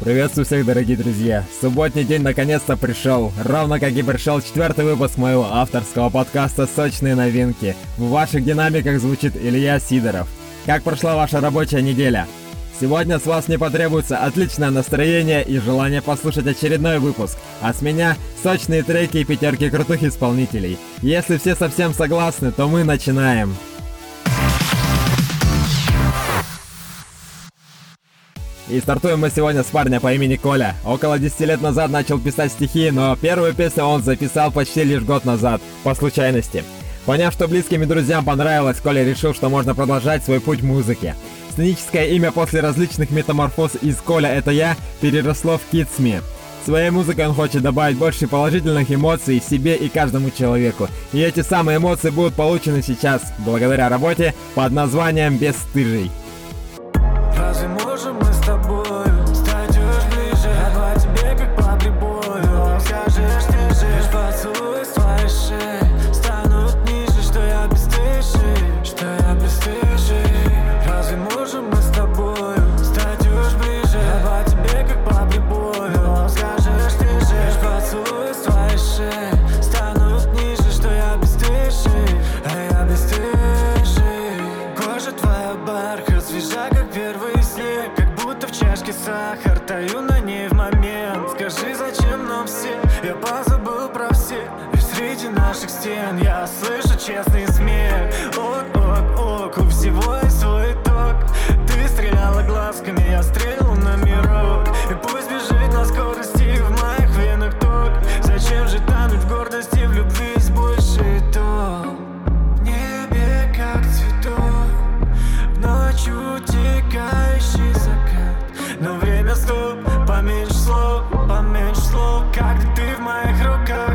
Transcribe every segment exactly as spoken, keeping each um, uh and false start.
Приветствую всех, дорогие друзья! Субботний день наконец-то пришел, равно как и пришел четвертый выпуск моего авторского подкаста «Сочные новинки». В ваших динамиках звучит Илья Сидоров. Как прошла ваша рабочая неделя? Сегодня с вас не потребуется отличное настроение и желание послушать очередной выпуск, а с меня сочные треки и пятерки крутых исполнителей. Если все совсем согласны, то мы начинаем! И стартуем мы сегодня с парня по имени Коля. Около десяти лет назад начал писать стихи, но первую песню он записал почти лишь год назад, по случайности. Поняв, что близким и друзьям понравилось, Коля решил, что можно продолжать свой путь в музыке. Сценическое имя после различных метаморфоз из «Коля, это я» переросло в «кидсми». Своей музыкой он хочет добавить больше положительных эмоций себе и каждому человеку. И эти самые эмоции будут получены сейчас, благодаря работе под названием «Бесстыжий». Я слышу честный смех. Ок-ок-ок, у всего есть свой ток. Ты стреляла глазками, я стрелял на мирок. И пусть бежит на скорости в моих венах ток. Зачем же тонуть в гордости, в любви есть больший ток. В небе как цветок, в ночь утекающий закат. Но время стоп, поменьше слов, поменьше слов. Как ты в моих руках.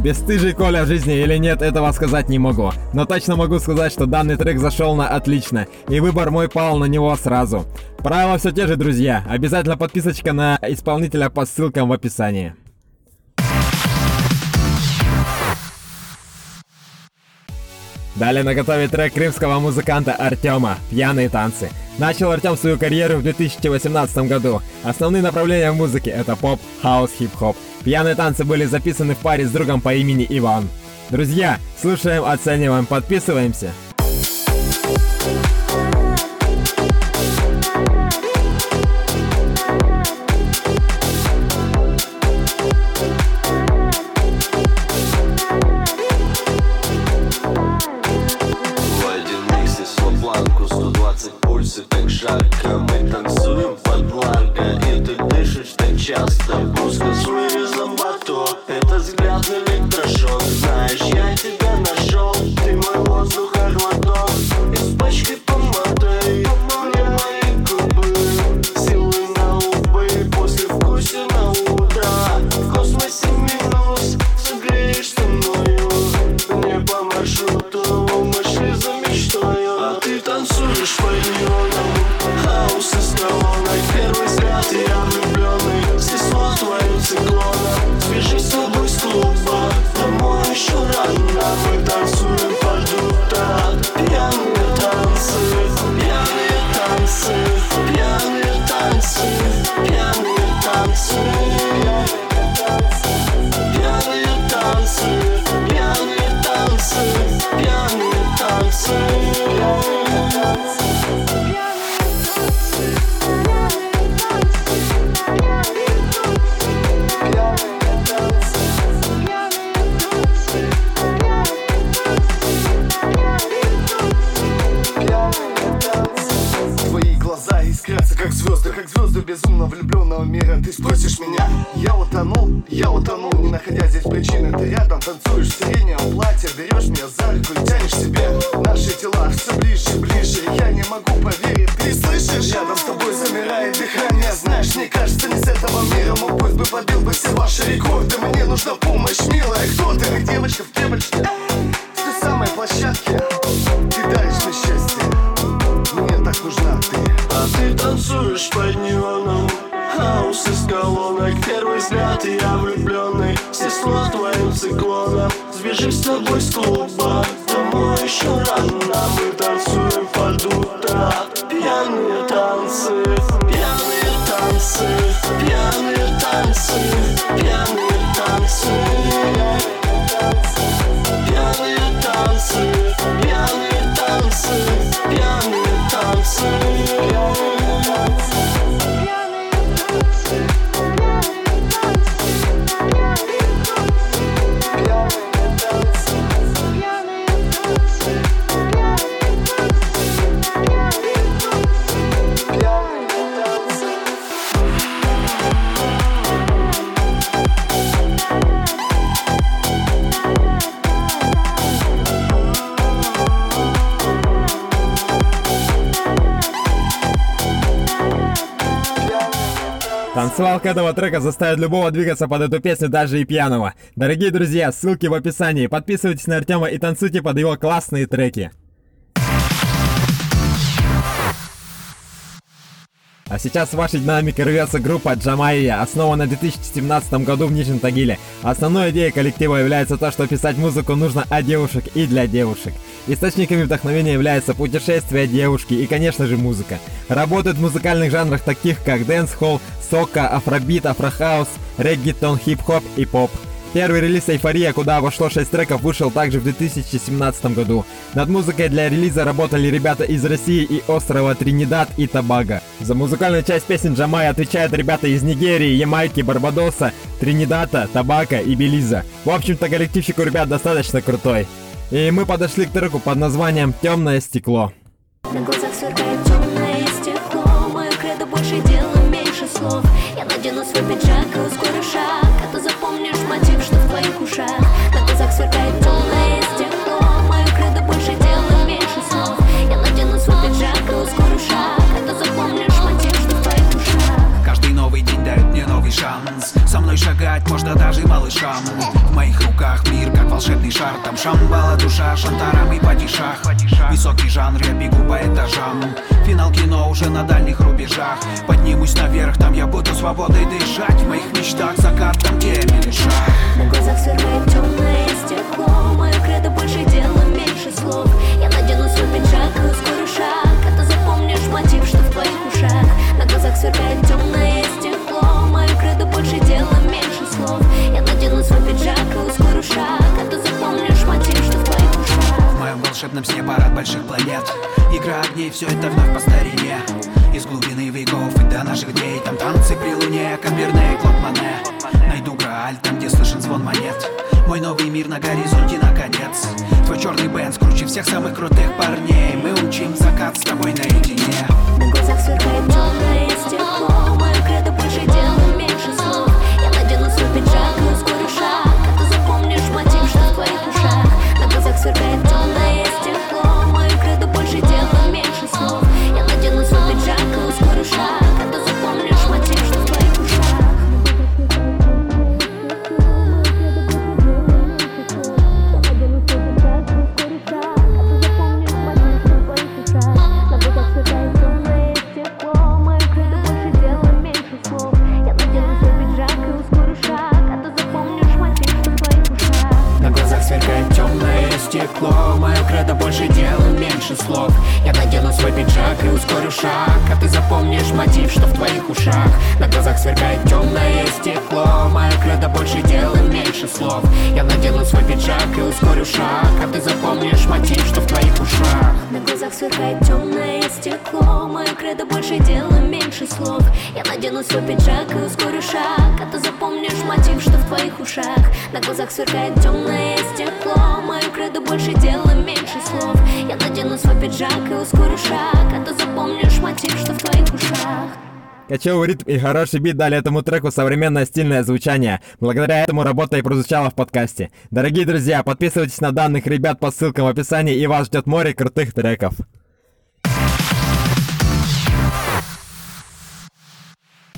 Бесстыжий Коля в жизни или нет, этого сказать не могу. Но точно могу сказать, что данный трек зашел на отлично, и выбор мой пал на него сразу. Правила все те же, друзья. Обязательно подписочка на исполнителя по ссылкам в описании. Далее на готове трек крымского музыканта Артема «Пьяные танцы». Начал Артем свою карьеру в две тысячи восемнадцатом году. Основные направления в музыке — это поп, хаус, хип-хоп. «Пьяные танцы» были записаны в паре с другом по имени Иван. Друзья, слушаем, оцениваем, подписываемся. Знаешь, я тебя нашел, ты мой воздух, как глоток, из пачки. момент ты спросишь меня. Я утонул, я утонул, не находя здесь причины. Ты рядом, танцуешь в сиреневом платье, берешь меня за руку и тянешь себе. Наши тела все ближе и ближе, я не могу поверить, ты слышишь? Рядом с тобой замирает дыхание, знаешь, мне кажется, не с этого мира. Мой путь бы побил бы все ваши рекорды. Мне нужна помощь, милая, кто ты? Ты девочка в девочке, с той самой площадки. Ты даешь мне счастье, мне так нужна ты. А ты танцуешь под неоном, хаос из колонок. Первый взгляд, я влюбленный, снесло твоим циклоном. Сбежим с тобой с клуба, домой еще рано. Мы танцуем под утро, пьяные танцы, пьяные танцы, пьяные танцы, пьяные танцы, пьяные танцы, пьяные танцы, пьяные танцы, пьяные танцы. Танцевалка этого трека заставит любого двигаться под эту песню, даже и пьяного. Дорогие друзья, ссылки в описании. Подписывайтесь на Артема и танцуйте под его классные треки. А сейчас в вашей динамике рвется группа Джамайя, основана в две тысячи семнадцатом году в Нижнем Тагиле. Основной идеей коллектива является то, что писать музыку нужно о девушек и для девушек. Источниками вдохновения являются путешествия девушки и, конечно же, музыка. Работают в музыкальных жанрах таких, как дэнс-холл, сока, афробит, афрохаус, реггетон, хип-хоп и поп. Первый релиз «Эйфория», куда вошло шесть треков, вышел также в две тысячи семнадцатом году. Над музыкой для релиза работали ребята из России и острова Тринидад и Тобаго. За музыкальную часть песен Джамайя отвечают ребята из Нигерии, Ямайки, Барбадоса, Тринидада, Тобаго и Белиза. В общем-то, коллективчик у ребят достаточно крутой. И мы подошли к треку под названием «Темное стекло». На глазах сверкает темное стекло, мое кредо больше дела, меньше слов. Я надену свой пиджак и ускорю шаг, а то запомнишь мотив, что в твоих ушах. На глазах сверкает темное стекло, мое кредо больше дела, меньше слов. Я надену свой пиджак и ускорю шаг, а то запомнишь мотив, что в твоих ушах. Каждый новый день дает мне новый шанс, со мной шагать можно даже малышам. В моих руках мир, как волшебный шар, там шамбала, душа, шантарам и падишах. Высокий жанр, я бегу по этажам, финал кино уже на дальних рубежах. Поднимусь наверх, там я буду свободой дышать, в моих мечтах закат, там где мельша. На глазах сверкает темное стекло, мое кредо больше дела, меньше слов. Я надену свой пиджак и ускорю шаг, а то запомнишь мотив, что в твоих ушах. На глазах сверкает темное стекло, мое кредо больше дела, меньше слов. Я надену свой пиджак и ускорю шаг, а то запомнишь мотив, что в твоих ушах. В моем волшебном сне парад больших планет, игра огней, все это вновь по старине. Из глубины веков и до наших дней, там танцы при луне, Камберне и Клод Моне. Найду Грааль, там где слышен звон монет, мой новый мир на горизонте наконец. Твой черный Бенц круче всех самых крутых парней, мы учим закат с тобой наедине. На глазах сверкает темное стекло, мое кредо больше дела, меньше слов. Я надену свой пиджак и ускорю шаг, а ты запомнишь мотив, что в твоих ушах. На глазах сверкает темное стекло, мое кредо больше дела, меньше слов. Я надену свой пиджак и ускорю шаг, а ты запомнишь мотив, что в твоих ушах. Стекло, мое кредо больше дел, меньше слов. Я надену свой пиджак и ускорю шаг, а ты запомнишь мотив, что в твоих ушах. На глазах сверкает темное стекло, мое кредо больше дел, меньше слов. Я надену свой пиджак и ускорю шаг, а ты запомнишь мотив, что в твоих ушах. На глазах сверкает темное стекло, мое кредо больше дел, меньше слов. Я надену свой пиджак и ускорю шаг, а ты запомнишь мотив, что в твоих ушах. На глазах сверкает темное стекло, мое кредо больше дела, меньше слов. Я надену свой пиджак и ускорю шаг, а то запомнишь мотив, что в твоих ушах. Кочевый ритм и хороший бит дали этому треку современное стильное звучание. Благодаря этому работа и прозвучала в подкасте. Дорогие друзья, подписывайтесь на данных ребят по ссылкам в описании, и вас ждет море крутых треков.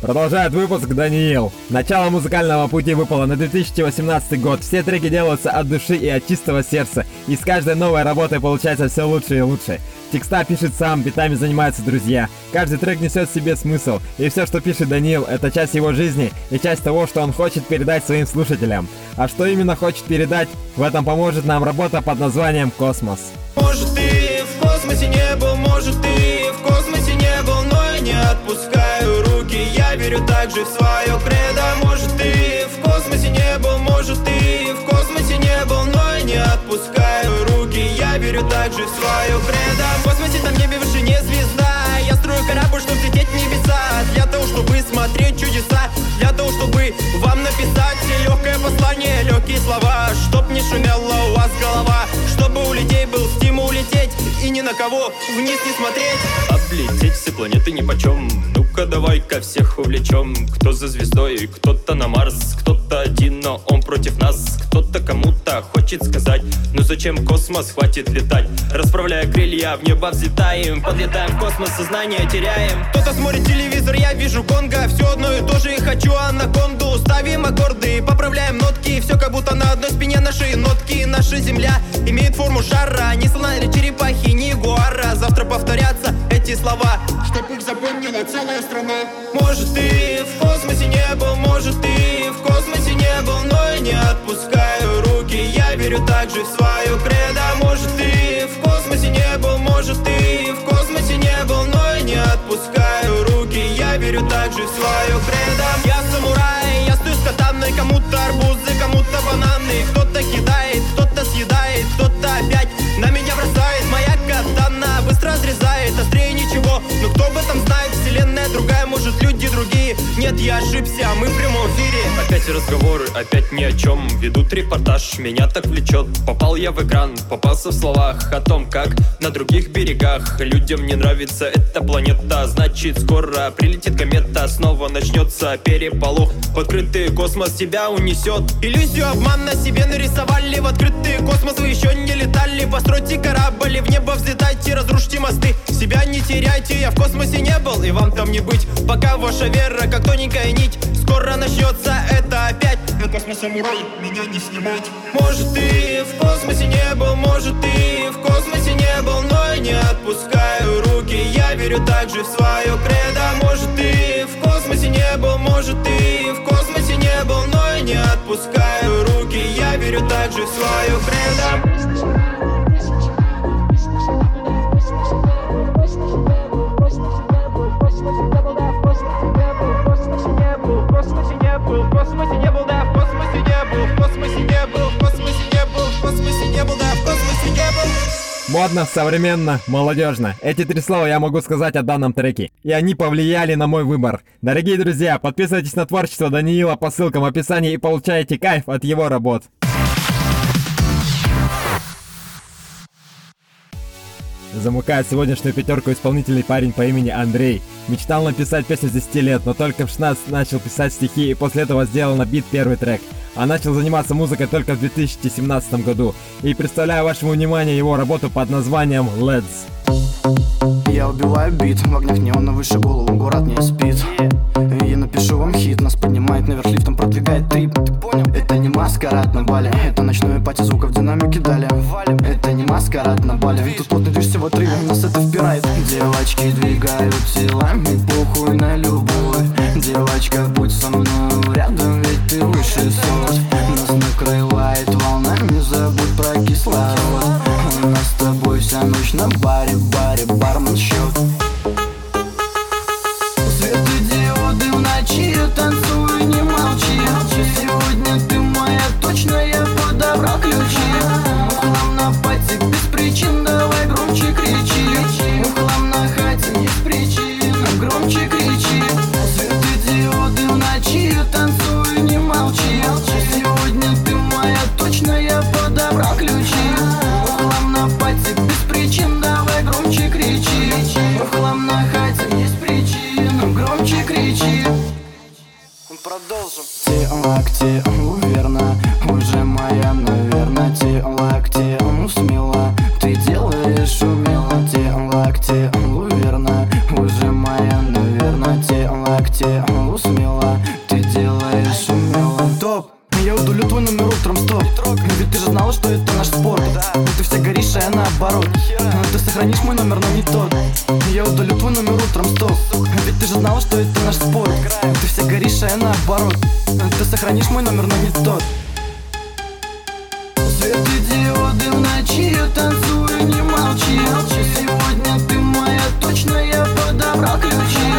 Продолжает выпуск Даниил. Начало музыкального пути выпало на две тысячи восемнадцатый год. Все треки делаются от души и от чистого сердца. И с каждой новой работой получается все лучше и лучше. Текста пишет сам, битами занимаются друзья. Каждый трек несет в себе смысл. И все, что пишет Даниил, это часть его жизни и часть того, что он хочет передать своим слушателям. А что именно хочет передать, в этом поможет нам работа под названием «Космос». Может, ты в космосе не был, может, ты в космосе не был, но я не отпускаю руки. Я верю также в свое кредо. Может, ты в космосе не был, может, ты в космосе не был, но я не отпускаю руки. Я верю также в свое кредо. В космосе на небе в вышине звезда. Я строю корабль, чтобы лететь в небеса. Для того, чтобы смотреть чудеса. Для того, чтобы вам написать легкое послание, легкие слова. Чтоб не шумела у вас голова. Чтобы у людей был стимул лететь и ни на кого вниз не смотреть. Облететь все планеты нипочем. Ну-ка давай-ка всех увлечем. Кто за звездой, кто-то на Марс. Кто-то один, но он против нас. Кто-то кому-то хочет сказать: ну зачем космос, хватит летать. Расправляя крылья, в небо взлетаем. Подлетаем в космос, сознание теряем. Кто-то смотрит телевизор, я вижу конго. Все одно и то же, хочу анаконду. Ставим аккорды, поправляем нотки. Все как будто на одной спине наши нотки. Наша земля имеет форму шара. Ни слона, ни черепахи, ни ягуара. Завтра повторятся эти слова, чтоб их запомнила целая страна. Может, ты в космосе не был, может, ты в космосе не был, но я не отпускаю руки. Я верю также в свою кредо. Может, ты в космосе не был, может, ты в космосе не был, но я не отпускаю руки. Я верю также в свою кредо. Я самурай, я стою с катаной. Кому-то арбузы, кому-то бананы. Кто-то кидает, кто-то съедает, кто-то опять на меня бросает. Моя катана быстро разрезает, острее ничего. Но кто об этом знает, вселенная другая, может, люди другие. Нет, я ошибся, мы в прямом эфире. Опять разговоры, опять ни о чем. Ведут репортаж, меня так влечет. Попал я в экран, попался в словах о том, как на других берегах людям не нравится эта планета. Значит, скоро прилетит комета. Снова начнется переполох. В открытый космос тебя унесет. Иллюзию обман на себе нарисовали. В открытый космос вы еще не летали. Постройте корабль и в небо взлетайте. Разрушьте мосты, себя не теряйте. Я в космосе не был, и вам там не быть. Пока ваша вера как тоненькая нить. Скоро начнется это опять. Я космос-самурай, меня не снимать. Может, ты в космосе не был, может, ты в космосе не был, но я не отпускаю руки. Я верю также в свое кредо. Может, ты в космосе не был, может, ты в космосе не был, но я не отпускаю руки. Я верю также в свое кредо. Модно, современно, молодежно. Эти три слова я могу сказать о данном треке. И они повлияли на мой выбор. Дорогие друзья, подписывайтесь на творчество Даниила по ссылкам в описании и получайте кайф от его работ. Замыкает сегодняшнюю пятерку исполнительный парень по имени Андрей. Мечтал написать песню с десяти лет, но только в шестнадцать начал писать стихи и после этого сделал на бит первый трек. А начал заниматься музыкой только в две тысячи семнадцатом году. И представляю вашему вниманию его работу под названием «Ледс». Я убиваю бит, в огнях неона выше голову, город не спит. Я напишу вам хит, нас поднимает наверх лифтом, продвигает трип. Ты понял? Это не маскарад на бале, это ночное пати, звука в динамике дали. Это не маскарад на бале, ведь тут плотный движ всего три, нас это впирает. Девочки двигают телами, похуй на любовь. Девочка, будь со мной рядом, ведь ты лучше сот. Нас накрывает волнами, забудь про кислород. У нас с тобой вся ночь на баре, баре, бармен счет. Светодиоды в ночи, я танцую, не молчи. Сегодня ты моя, точно я подобрал ключи. Ухлам на пати, без причин, давай громче кричи. Ухлам на хате, без причин, громче кричи. Светодиоды в ночи, я танцую, не молчи. Сегодня ты моя, точно я подобрал ключи. Ухлам на пати, без причин, давай громче кричи. оборот. Ты сохранишь мой номер, но не тот. Я удалю твой номер утром, стоп. Ведь ты же знала, что это наш спор. Ты вся горишь, а я наоборот. Ты сохранишь мой номер, но не тот. Светодиоды в ночи, я танцую, не молчи. Сегодня ты моя, точно я подобрал ключи.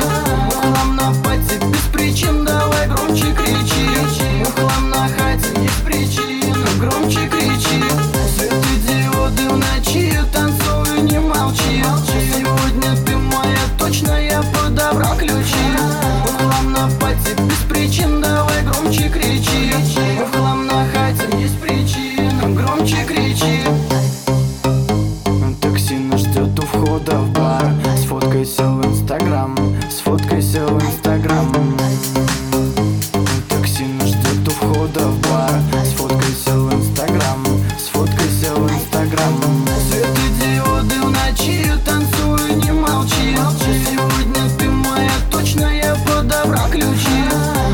Ухлам на пати, без причин, давай громче кричи. Ухлам на хате, без причин, громче кричи. Светодиоды в ночи, я танцую, не молчи. Сегодня ты моя, точно я подобрал ключи. Ухлам на пати, без причин, давай громче кричи. Ухлам на хате, без причин. Громче кричи. Такси нас ждет у входа в бар. Сфоткайся в инстаграм, сфоткайся в инстаграм. Такси нас ждет у входа в бар. Сфоткайся в инстаграм, сфоткайся в инстаграм. Светодиоды в ночи, я танцую, не молчи. Сегодня ты моя, точно я подобрал ключи.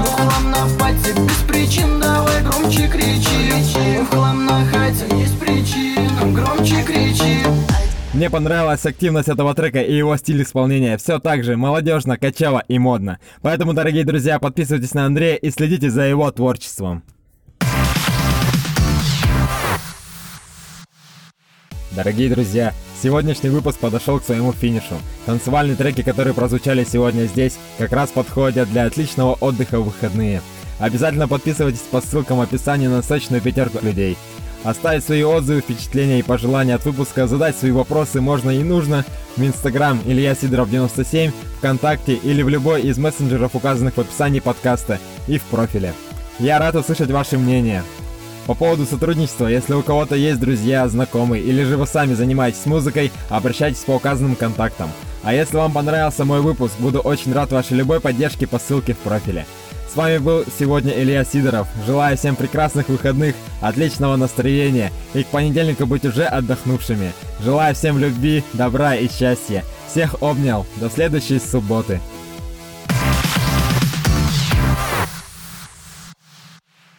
Ухлам на пати, без причин, давай громче кричи. Ухлам на хате, без причин, громче кричи. Мне понравилась активность этого трека и его стиль исполнения. Все так же молодежно, качаво и модно. Поэтому, дорогие друзья, подписывайтесь на Андрея и следите за его творчеством. Дорогие друзья, сегодняшний выпуск подошел к своему финишу. Танцевальные треки, которые прозвучали сегодня здесь, как раз подходят для отличного отдыха в выходные. Обязательно подписывайтесь по ссылкам в описании на сочную пятерку людей. Оставить свои отзывы, впечатления и пожелания от выпуска, задать свои вопросы можно и нужно в Инстаграм Илья Сидоров девяносто семь, ВКонтакте или в любой из мессенджеров, указанных в описании подкаста и в профиле. Я рад услышать ваше мнение. По поводу сотрудничества, если у кого-то есть друзья, знакомые или же вы сами занимаетесь музыкой, обращайтесь по указанным контактам. А если вам понравился мой выпуск, буду очень рад вашей любой поддержке по ссылке в профиле. С вами был сегодня Илья Сидоров. Желаю всем прекрасных выходных, отличного настроения и к понедельнику быть уже отдохнувшими. Желаю всем любви, добра и счастья. Всех обнял. До следующей субботы.